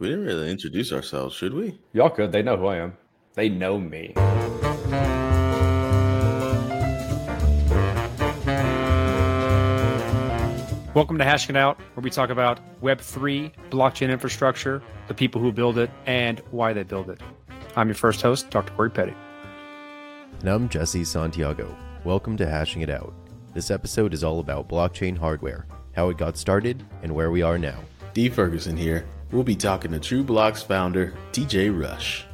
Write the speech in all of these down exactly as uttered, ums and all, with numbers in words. We didn't really introduce ourselves, should we? Y'all could. They know who I am. They know me. Welcome to Hashing It Out, where we talk about Web three, blockchain infrastructure, the people who build it, and why they build it. I'm your first host, Doctor Corey Petty. And I'm Jesse Santiago. Welcome to Hashing It Out. This episode is all about blockchain hardware, how it got started, and where we are now. D. Ferguson here. We'll be talking to TrueBlocks founder, T J Rush.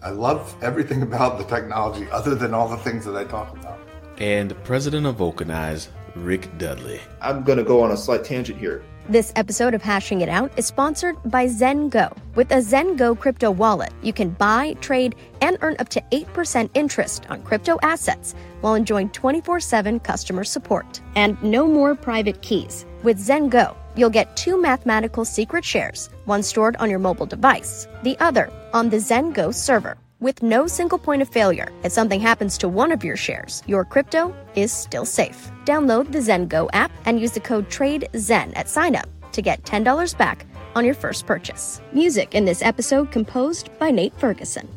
I love everything about the technology other than all the things that I talk about. And president of Vulcanize, Rick Dudley. I'm going to go on a slight tangent here. This episode of Hashing It Out is sponsored by Zengo. With a Zengo crypto wallet, you can buy, trade, and earn up to eight percent interest on crypto assets while enjoying twenty-four seven customer support. And no more private keys. With Zengo, you'll get two mathematical secret shares, one stored on your mobile device, the other on the Zengo server. With no single point of failure, if something happens to one of your shares, your crypto is still safe. Download the Zengo app and use the code TRADEZEN at sign-up to get ten dollars back on your first purchase. Music in this episode composed by Nate Ferguson.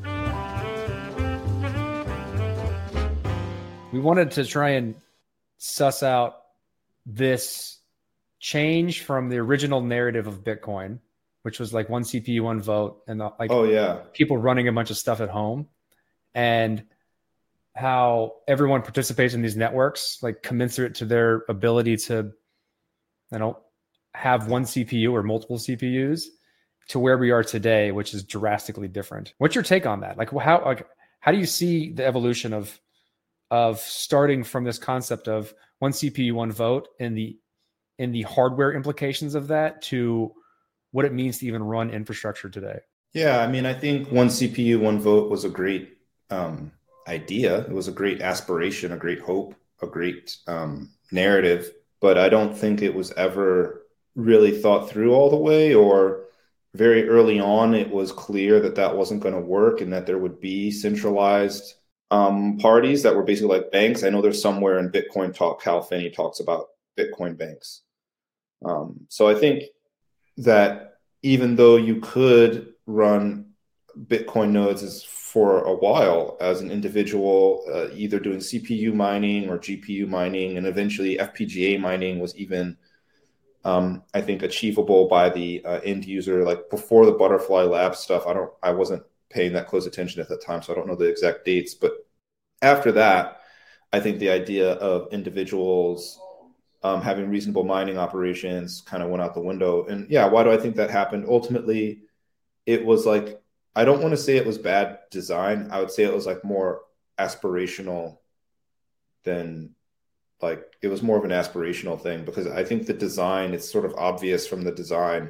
We wanted to try and suss out this change from the original narrative of Bitcoin, which was like one C P U, one vote, and like oh, yeah. people running a bunch of stuff at home, and how everyone participates in these networks, like commensurate to their ability to, you know, have one C P U or multiple C P Us, to where we are today, which is drastically different. What's your take on that? Like how, like, how do you see the evolution of, of starting from this concept of one C P U, one vote, and the, and the hardware implications of that to what it means to even run infrastructure today? Yeah, I mean, I think one C P U, one vote was a great um, idea. It was a great aspiration, a great hope, a great um, narrative, but I don't think it was ever really thought through all the way, or very early on, it was clear that that wasn't going to work and that there would be centralized um, parties that were basically like banks. I know there's somewhere in Bitcoin talk, Hal Finney talks about Bitcoin banks. Um, so I think that even though you could run Bitcoin nodes for a while as an individual, uh, either doing C P U mining or G P U mining, and eventually F P G A mining was even, um, I think, achievable by the uh, end user. Like before the Butterfly Labs stuff, I don't, I wasn't paying that close attention at that time, so I don't know the exact dates. But after that, I think the idea of individuals Um, having reasonable mining operations kind of went out the window. And yeah, why do I think that happened? Ultimately, it was like, I don't want to say it was bad design. I would say it was like more aspirational than like, it was more of an aspirational thing, because I think the design, it's sort of obvious from the design.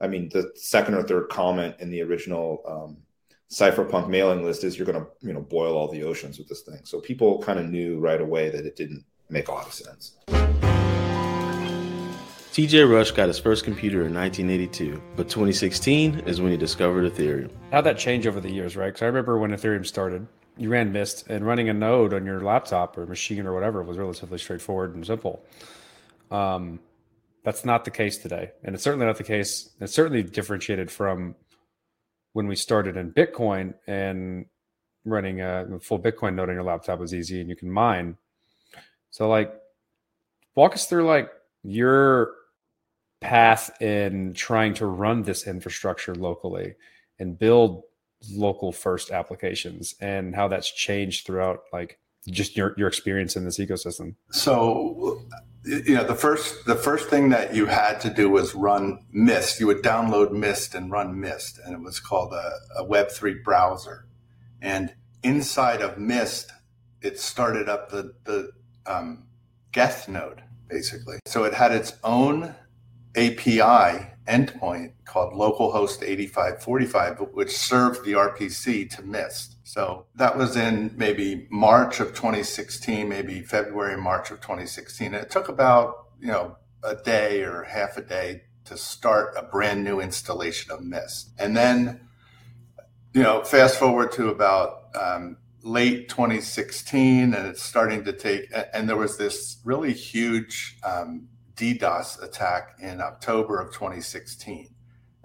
I mean, the second or third comment in the original um, Cypherpunk mailing list is you're going to, you know, boil all the oceans with this thing. So people kind of knew right away that it didn't make a lot of sense. T J Rush got his first computer in nineteen eighty-two, but twenty sixteen is when he discovered Ethereum. How'd that change over the years, right? Because I remember when Ethereum started, you ran Mist, and running a node on your laptop or machine or whatever was relatively straightforward and simple. Um, that's not the case today. And it's certainly not the case. It's certainly differentiated from when we started in Bitcoin, and running a full Bitcoin node on your laptop was easy and you can mine. So like, walk us through like your path in trying to run this infrastructure locally and build local first applications, and how that's changed throughout like just your, your experience in this ecosystem. So, you know, the first, the first thing that you had to do was run Mist. You would download Mist and run Mist, and it was called a, a Web three browser. And inside of Mist, it started up the, the um, Geth node, basically. So it had its own A P I endpoint called localhost eighty-five forty-five, which served the R P C to Mist. So that was in maybe March of twenty sixteen, maybe February, March of twenty sixteen. And it took about, you know, a day or half a day to start a brand new installation of Mist. And then, you know, fast forward to about um, late twenty sixteen, and it's starting to take, and there was this really huge um, DDoS attack in October of twenty sixteen.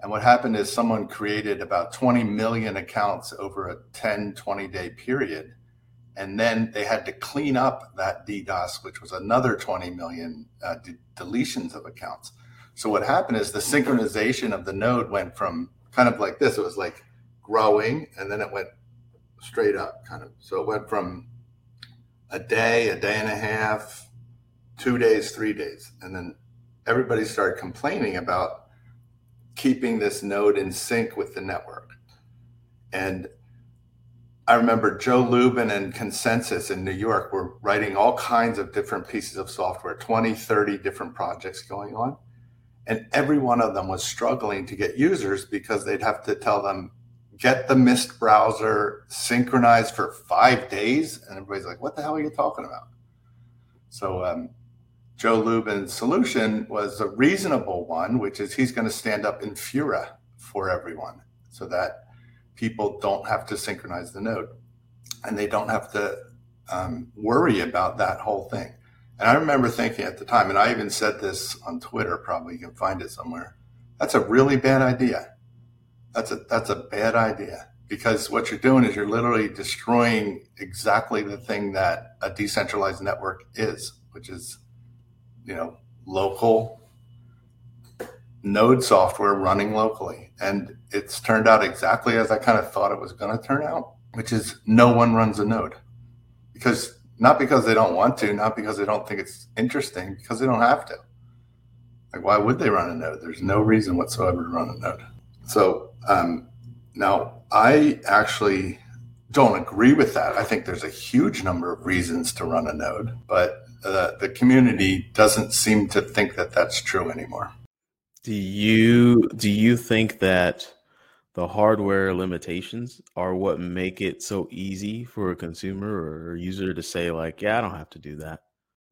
And what happened is someone created about twenty million accounts over a ten, twenty day period. And then they had to clean up that DDoS, which was another twenty million uh, de- deletions of accounts. So what happened is the synchronization of the node went from kind of like this. It was like growing, and then it went straight up kind of. So it went from a day, a day and a half, two days, three days. And then everybody started complaining about keeping this node in sync with the network. And I remember Joe Lubin and ConsenSys in New York were writing all kinds of different pieces of software, twenty, thirty different projects going on. And every one of them was struggling to get users because they'd have to tell them, get the Mist browser synchronized for five days. And everybody's like, what the hell are you talking about? So um, Joe Lubin's solution was a reasonable one, which is he's going to stand up Infura for everyone so that people don't have to synchronize the node and they don't have to um, worry about that whole thing. And I remember thinking at the time, and I even said this on Twitter, probably you can find it somewhere, that's a really bad idea. That's a that's a bad idea, because what you're doing is you're literally destroying exactly the thing that a decentralized network is, which is, you know, local node software running locally. And it's turned out exactly as I kind of thought it was going to turn out, which is no one runs a node. Because Not because they don't want to, not because they don't think it's interesting, because they don't have to. Like, why would they run a node? There's no reason whatsoever to run a node. So um, now I actually don't agree with that. I think there's a huge number of reasons to run a node, but uh, the community doesn't seem to think that that's true anymore. Do you do you think that the hardware limitations are what make it so easy for a consumer or user to say, like, yeah, I don't have to do that?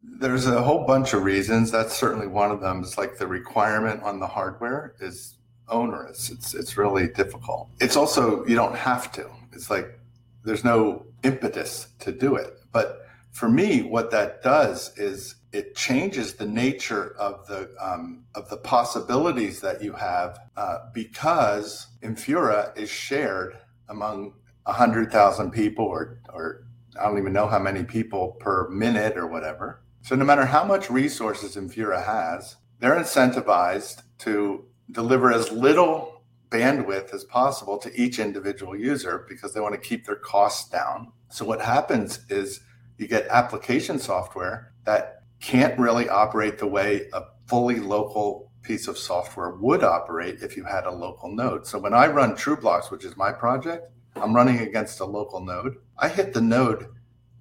There's a whole bunch of reasons. That's certainly one of them. It's like the requirement on the hardware is onerous. It's it's really difficult. It's also, you don't have to. It's like there's no impetus to do it. But for me, what that does is it changes the nature of the um, of the possibilities that you have uh, because Infura is shared among one hundred thousand people or or I don't even know how many people per minute or whatever. So no matter how much resources Infura has, they're incentivized to deliver as little bandwidth as possible to each individual user because they want to keep their costs down. So what happens is you get application software that can't really operate the way a fully local piece of software would operate if you had a local node. So when I run TrueBlocks, which is my project, I'm running against a local node. I hit the node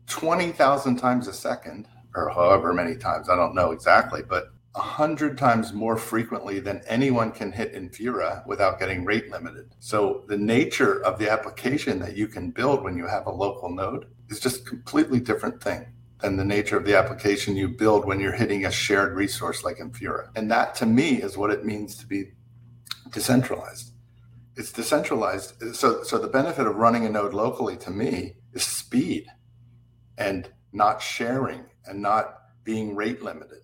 twenty thousand times a second, or however many times, I don't know exactly, but one hundred times more frequently than anyone can hit Infura without getting rate limited. So the nature of the application that you can build when you have a local node is just a completely different thing and the nature of the application you build when you're hitting a shared resource like Infura. And that, to me, is what it means to be decentralized. It's decentralized. So so the benefit of running a node locally, to me, is speed and not sharing and not being rate limited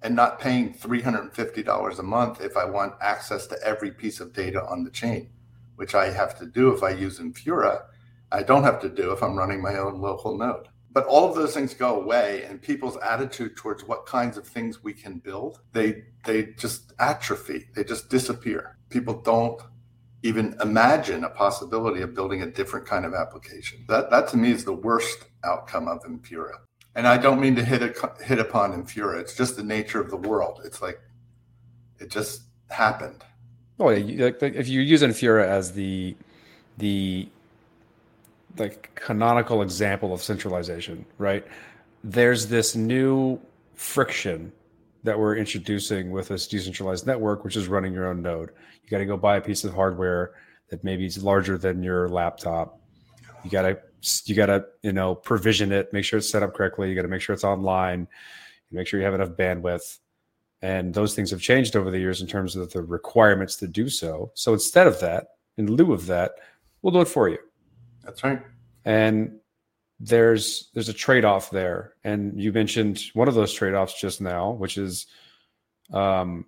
and not paying three hundred fifty dollars a month if I want access to every piece of data on the chain, which I have to do if I use Infura. I don't have to do if I'm running my own local node. But all of those things go away, and people's attitude towards what kinds of things we can build, they they just atrophy. They just disappear. People don't even imagine a possibility of building a different kind of application. That, that to me, is the worst outcome of Infura. And I don't mean to hit a, hit upon Infura. It's just the nature of the world. It's like, it just happened. Oh, like, like if you use Infura as the the... like canonical example of centralization, right? There's this new friction that we're introducing with this decentralized network, which is running your own node. You got to go buy a piece of hardware that maybe is larger than your laptop. You got to, you got to, you know, provision it, make sure it's set up correctly. You got to make sure it's online, make sure you have enough bandwidth. And those things have changed over the years in terms of the requirements to do so. So instead of that, in lieu of that, we'll do it for you. That's right. And there's there's a trade-off there. And you mentioned one of those trade-offs just now, which is um,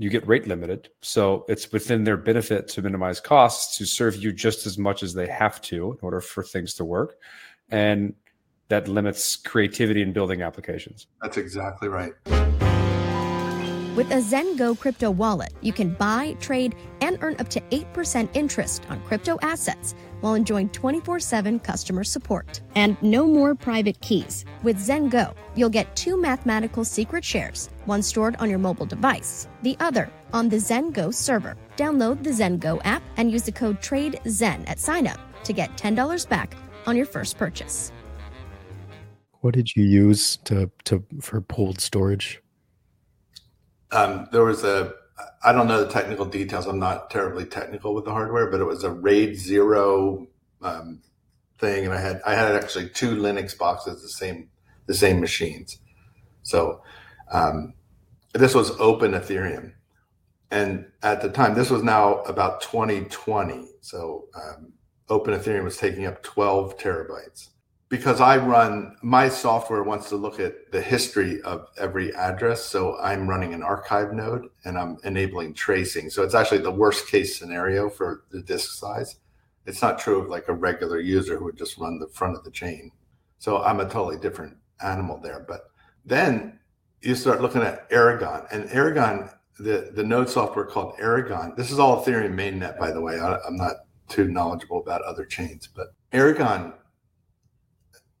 you get rate limited. So it's within their benefit to minimize costs to serve you just as much as they have to in order for things to work. And that limits creativity in building applications. That's exactly right. With a Zengo crypto wallet, you can buy, trade, and earn up to eight percent interest on crypto assets while enjoying twenty-four seven customer support. And no more private keys. With Zengo, you'll get two mathematical secret shares, one stored on your mobile device, the other on the Zengo server. Download the Zengo app and use the code TRADEZEN at sign-up to get ten dollars back on your first purchase. What did you use to, to for pooled storage? Um, there was a, I don't know the technical details. I'm not terribly technical with the hardware, but it was a RAID zero um, thing. And I had, I had actually two Linux boxes, the same, the same machines. So um, this was Open Ethereum. And at the time, this was now about twenty twenty. So um, Open Ethereum was taking up twelve terabytes. Because I run, my software wants to look at the history of every address. So I'm running an archive node and I'm enabling tracing. So it's actually the worst case scenario for the disk size. It's not true of like a regular user who would just run the front of the chain. So I'm a totally different animal there. But then you start looking at Aragon, and Aragon, the, the node software called Aragon. This is all Ethereum mainnet, by the way. I, I'm not too knowledgeable about other chains, but Aragon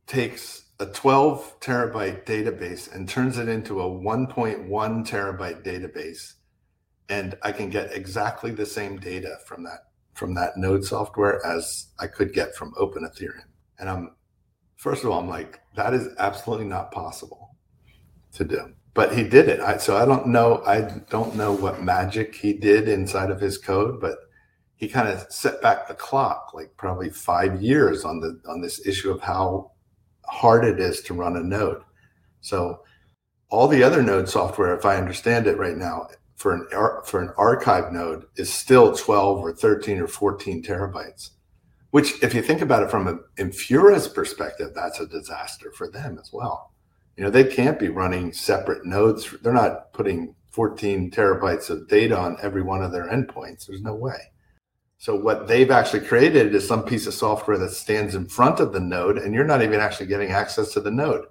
takes a twelve terabyte database and turns it into a one point one terabyte database. And I can get exactly the same data from that, from that node software as I could get from Open Ethereum. And I'm, first of all, I'm like, that is absolutely not possible to do, but he did it. I, so I don't know, I don't know what magic he did inside of his code, but he kind of set back the clock, like probably five years on the, on this issue of how hard it is to run a node. So all the other node software, if I understand it right now, for an for an archive node is still twelve or thirteen or fourteen terabytes, which if you think about it from an Infura's perspective, that's a disaster for them as well. You know, they can't be running separate nodes. They're not putting fourteen terabytes of data on every one of their endpoints. There's no way. So what they've actually created is some piece of software that stands in front of the node, and you're not even actually getting access to the node.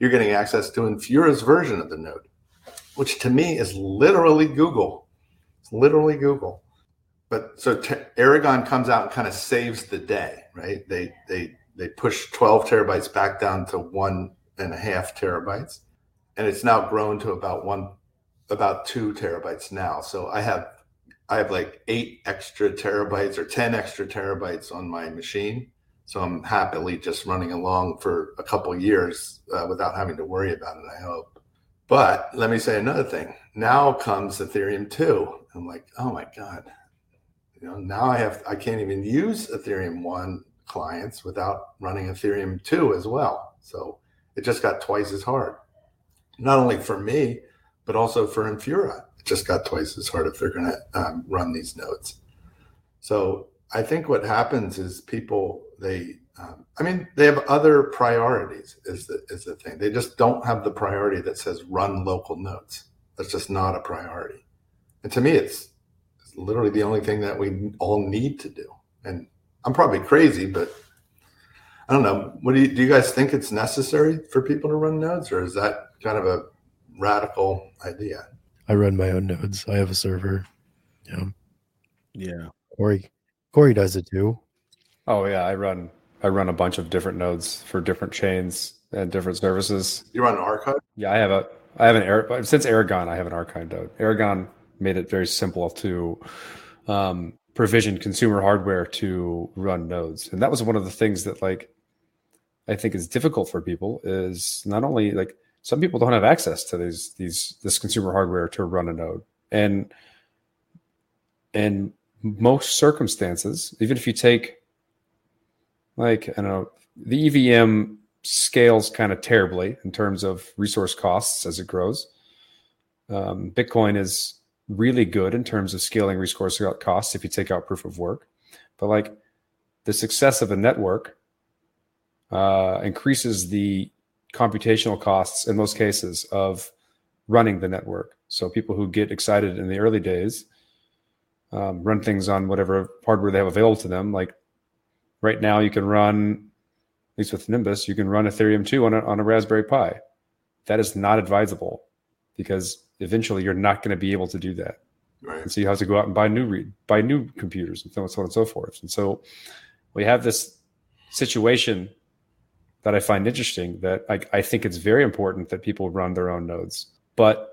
You're getting access to Infura's version of the node, which to me is literally Google. It's literally Google. But so te- Aragon comes out and kind of saves the day, right? They they they push twelve terabytes back down to one and a half terabytes, and it's now grown to about one, about two terabytes now. So I have. I have like eight extra terabytes or ten extra terabytes on my machine. So I'm happily just running along for a couple of years uh, without having to worry about it, I hope. But let me say another thing. Now comes Ethereum two. I'm like, oh my God. You know, now I have, I can't even use Ethereum one clients without running Ethereum two as well. So it just got twice as hard. Not only for me, but also for Infura. Just got twice as hard if they're going to um, run these nodes. So I think what happens is people, they, um, I mean, they have other priorities is the, is the thing. They just don't have the priority that says run local nodes. That's just not a priority. And to me, it's, it's literally the only thing that we all need to do. And I'm probably crazy, but I don't know. What do you, do you guys think it's necessary for people to run nodes, or is that kind of a radical idea? I run my own nodes. I have a server. Yeah. Yeah. Corey, Corey does it too. Oh yeah. I run, I run a bunch of different nodes for different chains and different services. You run an archive? Yeah. I have a, I have an, since Aragon, I have an archive node. Aragon made it very simple to um, provision consumer hardware to run nodes. And that was one of the things that like, I think is difficult for people is not only like, some people don't have access to these, these, this consumer hardware to run a node. And in most circumstances, even if you take like, I don't know, the E V M scales kind of terribly in terms of resource costs as it grows. Um, Bitcoin is really good in terms of scaling resource costs if you take out proof of work. But like the success of a network uh, increases the computational costs in most cases of running the network. So people who get excited in the early days um, run things on whatever hardware they have available to them. Like right now you can run, at least with Nimbus, you can run Ethereum two on a, on a Raspberry Pi. That is not advisable because eventually you're not going to be able to do that. Right. And so you have to go out and buy new re- buy new computers and so on and so, on and so forth. And so we have this situation that I find interesting, that I, I think it's very important that people run their own nodes. But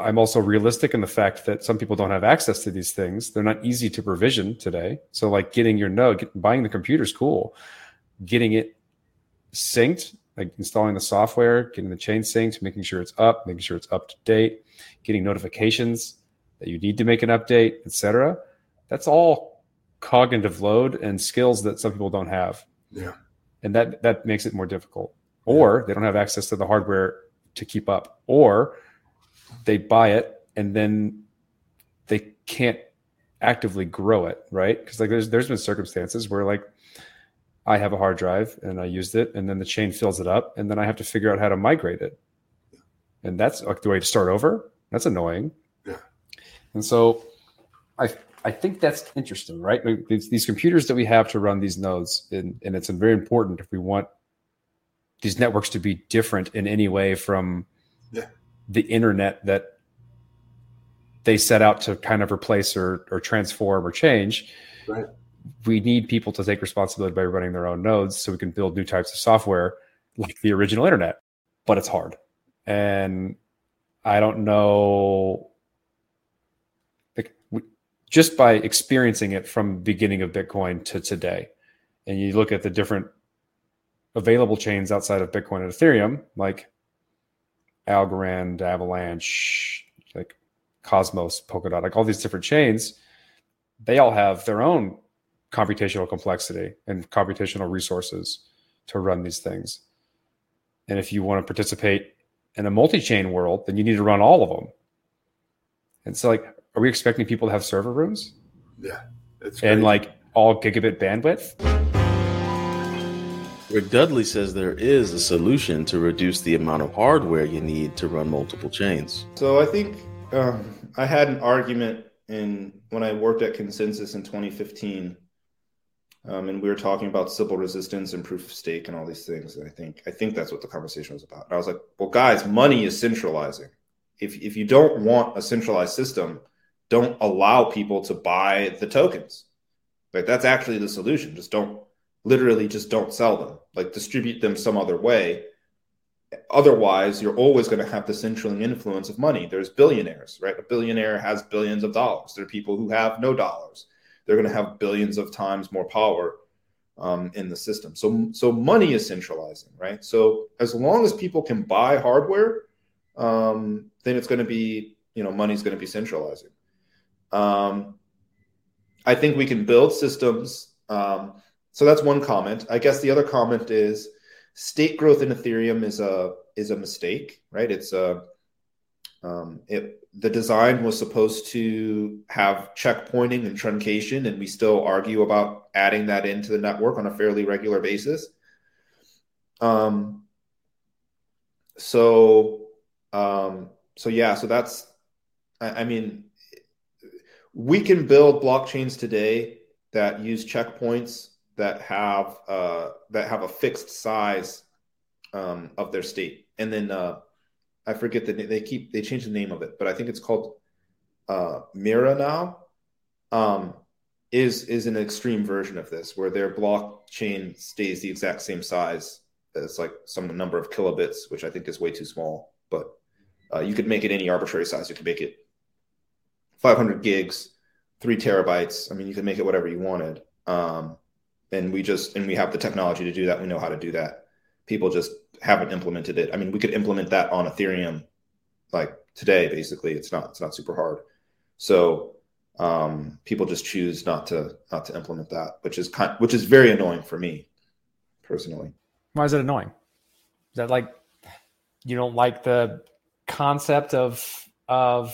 I'm also realistic in the fact that some people don't have access to these things. They're not easy to provision today. So like getting your node, get, buying the computer is cool. Getting it synced, like installing the software, getting the chain synced, making sure it's up, making sure it's up to date, getting notifications that you need to make an update, et cetera. That's all cognitive load and skills that some people don't have. Yeah. And that, that makes it more difficult. Or they don't have access to the hardware to keep up. Or they buy it and then they can't actively grow it, right? Because like there's there's been circumstances where like I have a hard drive and I used it and then the chain fills it up and then I have to figure out how to migrate it. And that's like the way to start over. That's annoying. Yeah. And so I I think that's interesting, right? These, these computers that we have to run these nodes, and, and it's very important if we want these networks to be different in any way from yeah. the internet that they set out to kind of replace or, or transform or change. Right. We need people to take responsibility by running their own nodes so we can build new types of software like the original internet, but it's hard. And I don't know, like, we, just by experiencing it from the beginning of Bitcoin to today, and you look at the different available chains outside of Bitcoin and Ethereum, like Algorand, Avalanche, like Cosmos, Polkadot, like all these different chains, they all have their own computational complexity and computational resources to run these things. And if you want to participate in a multi-chain world, then you need to run all of them. And so, like, are we expecting people to have server rooms? Yeah. It's and, like, all gigabit bandwidth? Rick Dudley says there is a solution to reduce the amount of hardware you need to run multiple chains. So I think um, I had an argument in when I worked at ConsenSys in twenty fifteen, um, and we were talking about civil resistance and proof of stake and all these things. And I think I think that's what the conversation was about. And I was like, well, guys, money is centralizing. If if you don't want a centralized system, don't allow people to buy the tokens. Like, that's actually the solution. Just don't, literally just don't sell them. Like, distribute them some other way. Otherwise, you're always going to have the central influence of money. There's billionaires, right? A billionaire has billions of dollars. There are people who have no dollars. They're going to have billions of times more power um, in the system. So, so money is centralizing, right? So as long as people can buy hardware, um, then it's going to be, you know, money's going to be centralizing. Um, I think we can build systems. Um, so that's one comment. I guess the other comment is stake growth in Ethereum is a is a mistake, right? It's a um, it, the design was supposed to have checkpointing and truncation, and we still argue about adding that into the network on a fairly regular basis. Um. So, um, so yeah, so that's, I, I mean, we can build blockchains today that use checkpoints, that have uh, that have a fixed size um, of their state, and then uh, I forget the name. They keep they change the name of it, but I think it's called uh, Mira now. Um, is is an extreme version of this, where their blockchain stays the exact same size as like some number of kilobits, which I think is way too small. But uh, you could make it any arbitrary size. You could make it five hundred gigs, three terabytes. I mean, you could make it whatever you wanted. Um, And we just, and we have the technology to do that. We know how to do that. People just haven't implemented it. I mean, we could implement that on Ethereum, like today, basically. It's not, it's not super hard. So um, people just choose not to, not to implement that, which is kind, which is very annoying for me personally. Why is it annoying? Is that like, you don't like the concept of, of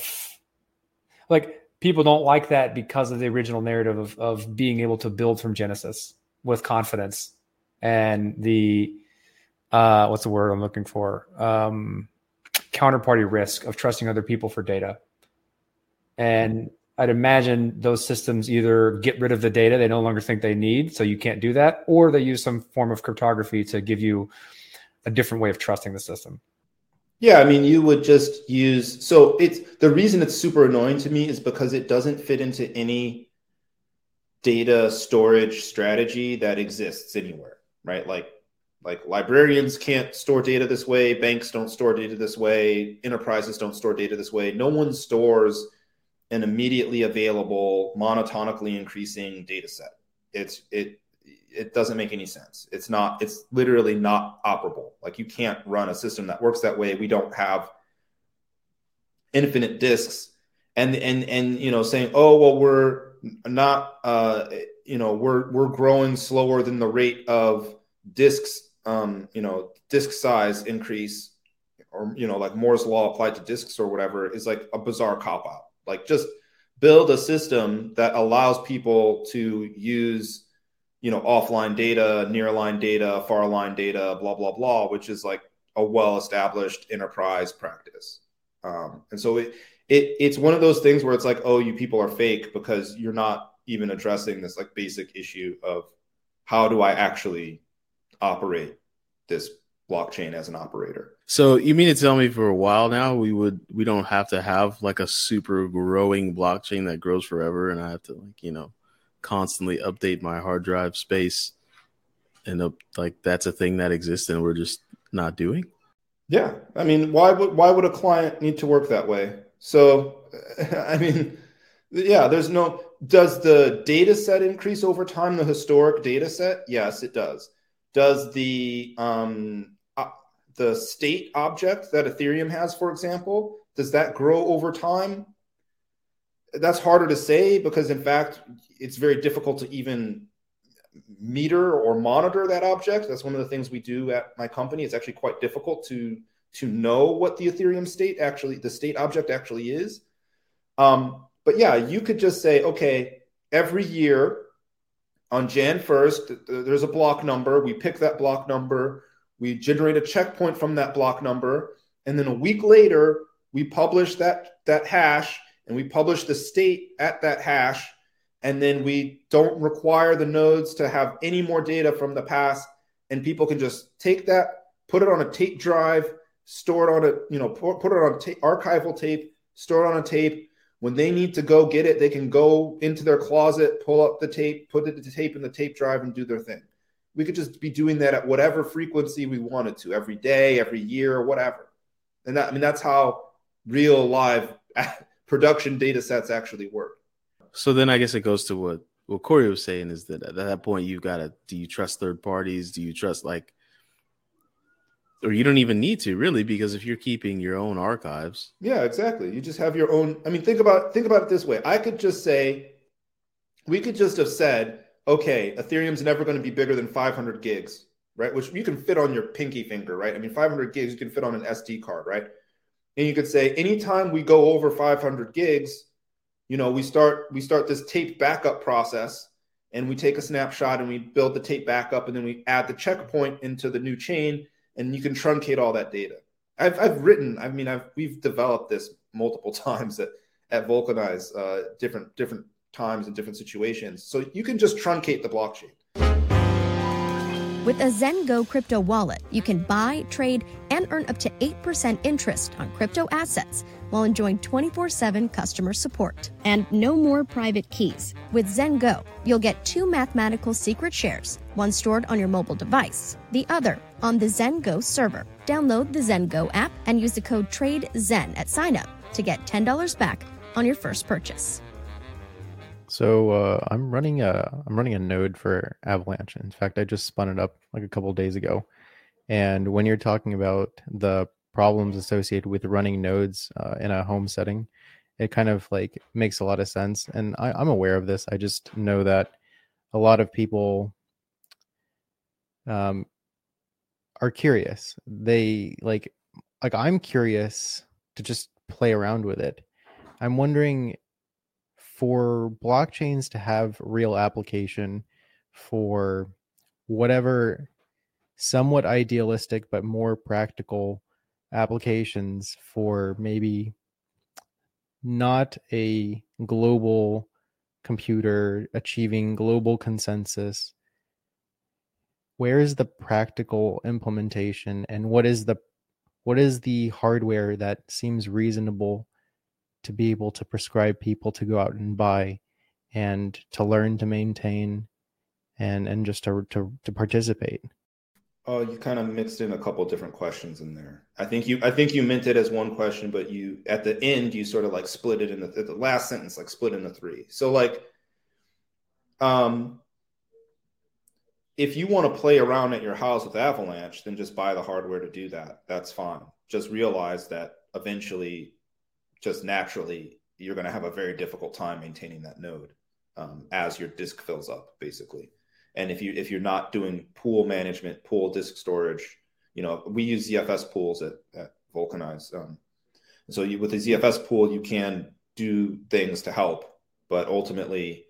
like, people don't like that because of the original narrative of, of being able to build from Genesis with confidence and the, uh, what's the word I'm looking for? Um, counterparty risk of trusting other people for data. And I'd imagine those systems either get rid of the data they no longer think they need, so you can't do that, or they use some form of cryptography to give you a different way of trusting the system. Yeah, I mean, you would just use, so it's, the reason it's super annoying to me is because it doesn't fit into any data storage strategy that exists anywhere, right? Like, like librarians can't store data this way, banks don't store data this way, enterprises don't store data this way. No one stores an immediately available, monotonically increasing data set. It's, it, it doesn't make any sense. It's not, it's literally not operable. Like, you can't run a system that works that way. We don't have infinite disks, and, and, and, you know, saying, oh, well, we're not, uh, you know, we're, we're growing slower than the rate of disks, um, you know, disk size increase, or, you know, like Moore's law applied to disks or whatever, is like a bizarre cop out. Like, just build a system that allows people to use, you know, offline data, nearline data, farline data, blah, blah, blah, which is like a well-established enterprise practice. Um, and so it, it it's one of those things where it's like, oh, you people are fake because you're not even addressing this like basic issue of how do I actually operate this blockchain as an operator. So you mean to tell me for a while now we would we don't have to have like a super growing blockchain that grows forever, and I have to, like, you know, constantly update my hard drive space, and uh, like that's a thing that exists and we're just not doing? Yeah, I mean, why would why would a client need to work that way? So I mean, yeah, there's no. Does the data set increase over time? The historic data set? Yes, it does. Does the um, the state object that Ethereum has, for example, does that grow over time? That's harder to say because, in fact, it's very difficult to even meter or monitor that object. That's one of the things we do at my company. It's actually quite difficult to to know what the Ethereum state actually, the state object actually is. Um, but yeah, you could just say, okay, every year on January first, there's a block number. We pick that block number. We generate a checkpoint from that block number, and then a week later, we publish that, that hash, and we publish the state at that hash, and then we don't require the nodes to have any more data from the past, and people can just take that, put it on a tape drive, store it on a, you know, put it on ta- archival tape, store it on a tape. When they need to go get it, they can go into their closet, pull up the tape, put it the tape in the tape drive, and do their thing. We could just be doing that at whatever frequency we wanted to, every day, every year, whatever. And that, I mean, that's how real live production data sets actually work. So then I guess it goes to what, what Corey was saying, is that at that point, you've got to, do you trust third parties? Do you trust like, or you don't even need to really, because if you're keeping your own archives. Yeah, exactly. You just have your own. I mean, think about, think about it this way. I could just say, we could just have said, okay, Ethereum's never going to be bigger than five hundred gigs, right? Which you can fit on your pinky finger, right? I mean, five hundred gigs, you can fit on an S D card, right? And you could say, anytime we go over five hundred gigs, you know, we start, we start this tape backup process, and we take a snapshot and we build the tape backup, and then we add the checkpoint into the new chain, and you can truncate all that data. I've, I've written, I mean, I've, we've developed this multiple times at, at Vulcanize, uh, different, different, times and different situations. So you can just truncate the blockchain. With a Zengo crypto wallet, you can buy, trade, and earn up to eight percent interest on crypto assets while enjoying twenty-four seven customer support. And no more private keys. With Zengo, you'll get two mathematical secret shares, one stored on your mobile device, the other on the Zengo server. Download the Zengo app and use the code TRADEZEN at signup to get ten dollars back on your first purchase. So uh, I'm running a I'm running a node for Avalanche. In fact, I just spun it up like a couple of days ago. And when you're talking about the problems associated with running nodes uh, in a home setting, it kind of like makes a lot of sense. And I, I'm aware of this. I just know that a lot of people um, are curious. They like like I'm curious to just play around with it. I'm wondering, for blockchains to have real application for whatever somewhat idealistic but more practical applications for maybe not a global computer achieving global consensus, where is the practical implementation, and what is the what is the hardware that seems reasonable to be able to prescribe people to go out and buy and to learn to maintain and and just to to, to participate? Oh, you kind of mixed in a couple of different questions in there. I think you I think you meant it as one question, but you at the end you sort of like split it in the, the last sentence, like split into three. So like, um, if you want to play around at your house with Avalanche, then just buy the hardware to do that. That's fine. Just realize that eventually, just naturally, you're going to have a very difficult time maintaining that node um, as your disk fills up, basically. And if you if you're not doing pool management, pool disk storage, you know, we use Z F S pools at, at Vulcanize. Um, so you, with the Z F S pool, you can do things to help, but ultimately,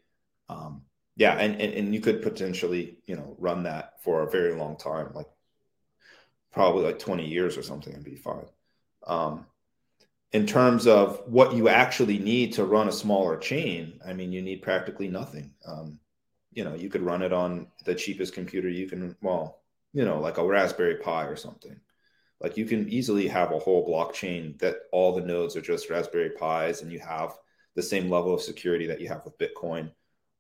um, yeah, and, and and you could potentially, you know, run that for a very long time, like probably like twenty years or something, and be fine. Um, in terms of what you actually need to run a smaller chain, I mean, you need practically nothing. Um, you know, you could run it on the cheapest computer you can, well, you know, like a Raspberry Pi or something. Like you can easily have a whole blockchain that all the nodes are just Raspberry Pis, and you have the same level of security that you have with Bitcoin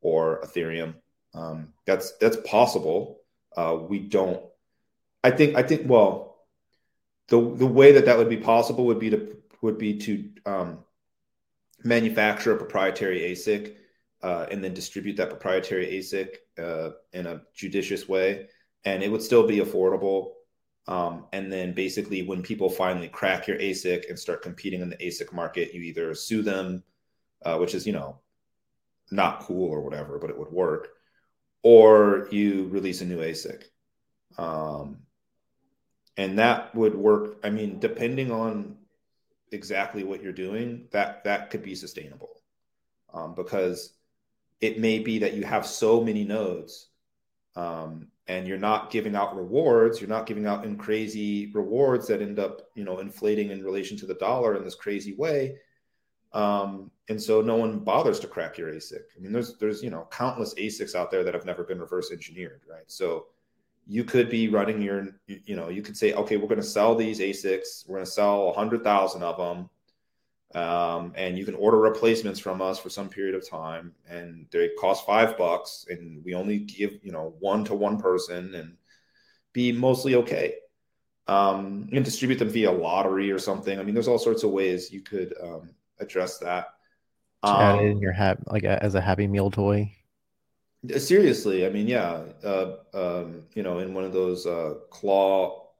or Ethereum. Um, that's, that's possible. Uh, we don't, I think, I think, well, the the way that that would be possible would be to, would be to um, manufacture a proprietary A S I C, Uh, and then distribute that proprietary A S I C uh, in a judicious way. And it would still be affordable. Um, and then basically when people finally crack your A S I C and start competing in the A S I C market, you either sue them, uh, which is, you know, not cool or whatever, but it would work. Or you release a new A S I C. Um, and that would work. I mean, depending on exactly what you're doing, that, that could be sustainable um, because it may be that you have so many nodes um, and you're not giving out rewards. You're not giving out in crazy rewards that end up, you know, inflating in relation to the dollar in this crazy way. Um, and so no one bothers to crack your A S I C. I mean, there's, there's, you know, countless A S I Cs out there that have never been reverse engineered, right? So you could be running your, you know, you could say, okay, we're going to sell these A S I Cs. We're going to sell one hundred thousand of them. Um, and you can order replacements from us for some period of time, and they cost five bucks and we only give, you know, one to one person, and be mostly okay. Um, and distribute them via lottery or something. I mean, there's all sorts of ways you could, um, address that. Um, add it in your hat, like a, as a Happy Meal toy. Seriously. I mean, yeah. Uh, um, you know, in one of those, uh, claw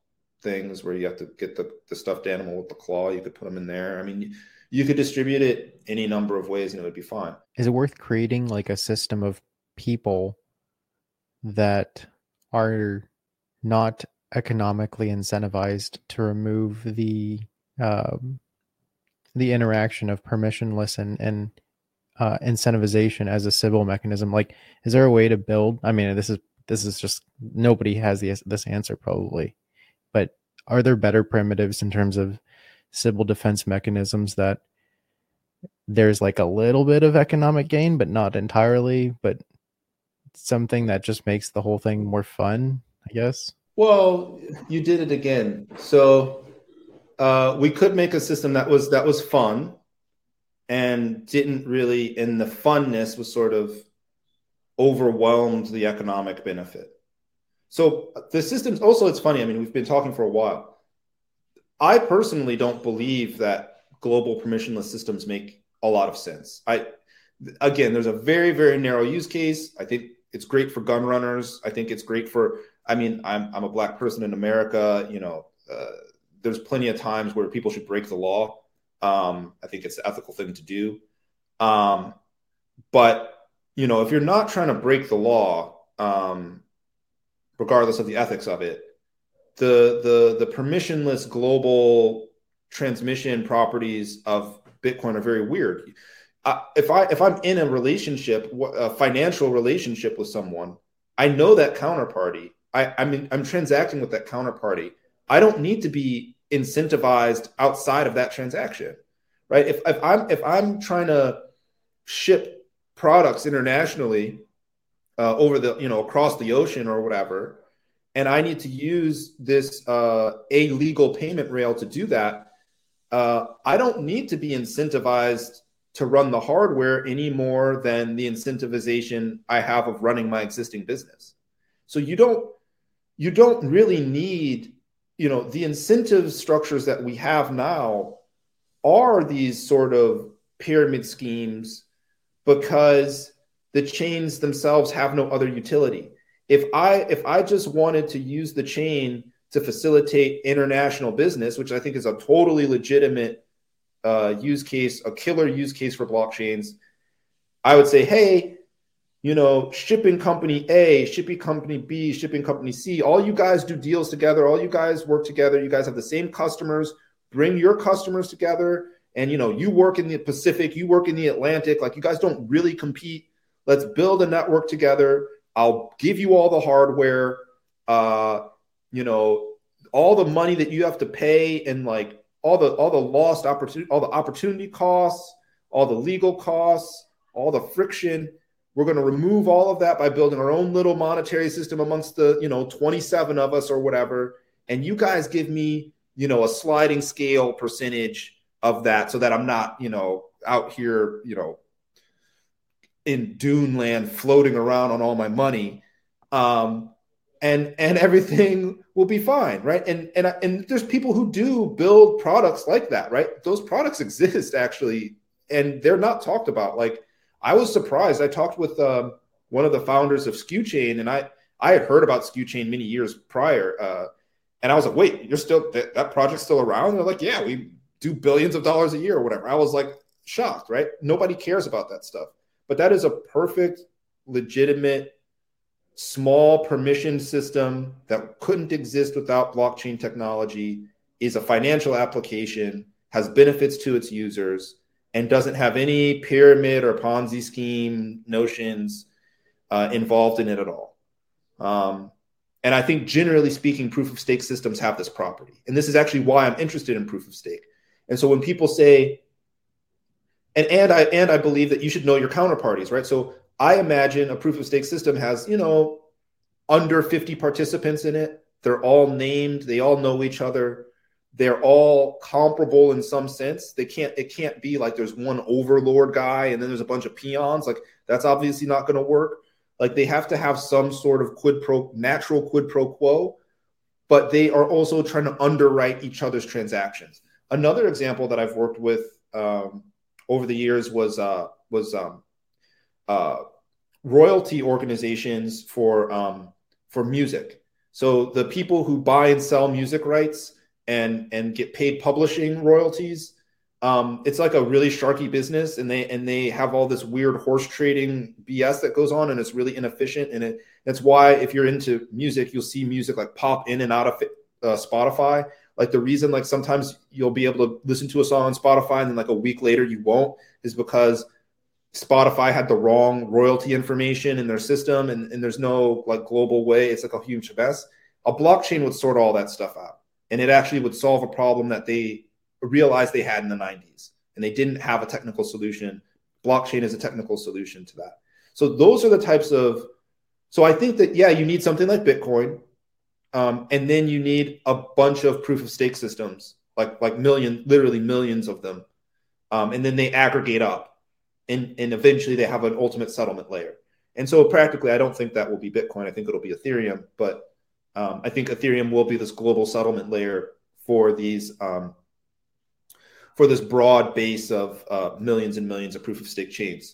things where you have to get the, the stuffed animal with the claw, you could put them in there. I mean, you could distribute it any number of ways and it would be fine. Is it worth creating like a system of people that are not economically incentivized to remove the um, the interaction of permissionless and, and uh, incentivization as a civil mechanism? Like, is there a way to build? I mean, this is this is just nobody has the, this answer probably, but are there better primitives in terms of civil defense mechanisms that there's like a little bit of economic gain, but not entirely, but something that just makes the whole thing more fun, I guess? Well, you did it again. So uh, we could make a system that was, that was fun and didn't really, and the funness was sort of overwhelmed the economic benefit. So the systems also, it's funny. I mean, we've been talking for a while. I personally don't believe that global permissionless systems make a lot of sense. I, again, there's a very, very narrow use case. I think it's great for gun runners. I think it's great for, I mean, I'm I'm a black person in America. You know, uh, there's plenty of times where people should break the law. Um, I think it's the ethical thing to do. Um, but, you know, if you're not trying to break the law, um, regardless of the ethics of it, The, the the permissionless global transmission properties of Bitcoin are very weird. Uh, if I if I'm in a relationship, a financial relationship with someone, I know that counterparty. I I'm in, I'm transacting with that counterparty. I don't need to be incentivized outside of that transaction, right? If, if I'm if I'm trying to ship products internationally uh, over the you know across the ocean or whatever, and I need to use this uh, a legal payment rail to do that, uh, I don't need to be incentivized to run the hardware any more than the incentivization I have of running my existing business. So you don't you don't really need, you know, the incentive structures that we have now are these sort of pyramid schemes because the chains themselves have no other utility. If I if I just wanted to use the chain to facilitate international business, which I think is a totally legitimate uh, use case, a killer use case for blockchains, I would say, hey, you know, shipping company A, shipping company B, shipping company C, all you guys do deals together, all you guys work together, you guys have the same customers, bring your customers together, and, you know, you work in the Pacific, you work in the Atlantic, like you guys don't really compete. Let's build a network together. I'll give you all the hardware, uh, you know, all the money that you have to pay and like all the all the lost opportunity, all the opportunity costs, all the legal costs, all the friction. We're going to remove all of that by building our own little monetary system amongst the, you know, twenty-seven of us or whatever. And you guys give me, you know, a sliding scale percentage of that so that I'm not, you know, out here, you know, in Dune land floating around on all my money, um, and and everything will be fine, right? And and and there's people who do build products like that, right? Those products exist actually, and they're not talked about. Like I was surprised. I talked with um, one of the founders of Skuchain, and I I had heard about Skuchain many years prior, uh, and I was like, wait, you're still that, that project's still around? And they're like, yeah, we do billions of dollars a year or whatever. I was like shocked, right? Nobody cares about that stuff. But that is a perfect, legitimate, small permission system that couldn't exist without blockchain technology, is a financial application, has benefits to its users, and doesn't have any pyramid or Ponzi scheme notions uh, involved in it at all. Um, and I think generally speaking, proof of stake systems have this property. And this is actually why I'm interested in proof of stake. And so when people say, And and I and I believe that you should know your counterparties, right? So I imagine a proof of stake system has, you know, under fifty participants in it. They're all named. They all know each other. They're all comparable in some sense. They can't. It can't be like there's one overlord guy and then there's a bunch of peons. Like that's obviously not going to work. Like they have to have some sort of quid pro natural quid pro quo, but they are also trying to underwrite each other's transactions. Another example that I've worked with Um, over the years was uh, was um, uh, royalty organizations for um, for music. So the people who buy and sell music rights and and get paid publishing royalties, um, it's like a really sharky business, and they and they have all this weird horse trading B S that goes on, and it's really inefficient. And it, that's why if you're into music, you'll see music like pop in and out of uh, Spotify. Like the reason, like sometimes you'll be able to listen to a song on Spotify and then like a week later you won't, is because Spotify had the wrong royalty information in their system, and, and there's no like global way. It's like a huge mess. A blockchain would sort all that stuff out, and it actually would solve a problem that they realized they had in the nineties and they didn't have a technical solution. Blockchain is a technical solution to that. So those are the types of, so I think that, yeah, you need something like Bitcoin. Um, and then you need a bunch of proof of stake systems, like like million, literally millions of them. Um, and then they aggregate up, and, and eventually they have an ultimate settlement layer. And so practically, I don't think that will be Bitcoin. I think it'll be Ethereum. But um, I think Ethereum will be this global settlement layer for these um, for this broad base of uh, millions and millions of proof of stake chains.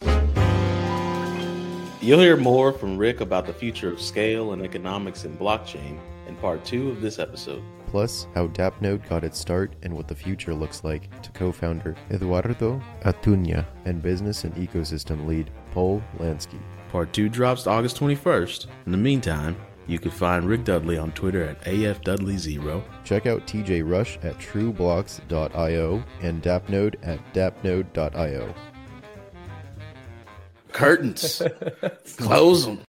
You'll hear more from Rick about the future of scale and economics in blockchain in part two of this episode. Plus, how Dappnode got its start and what the future looks like to co-founder Eduardo Atunia and business and ecosystem lead Paul Lansky. Part two drops August twenty-first. In the meantime, you can find Rick Dudley on Twitter at A F Dudley zero. Check out T J Rush at True Blocks dot io and Dappnode at Dappnode dot io. Curtains. Close them.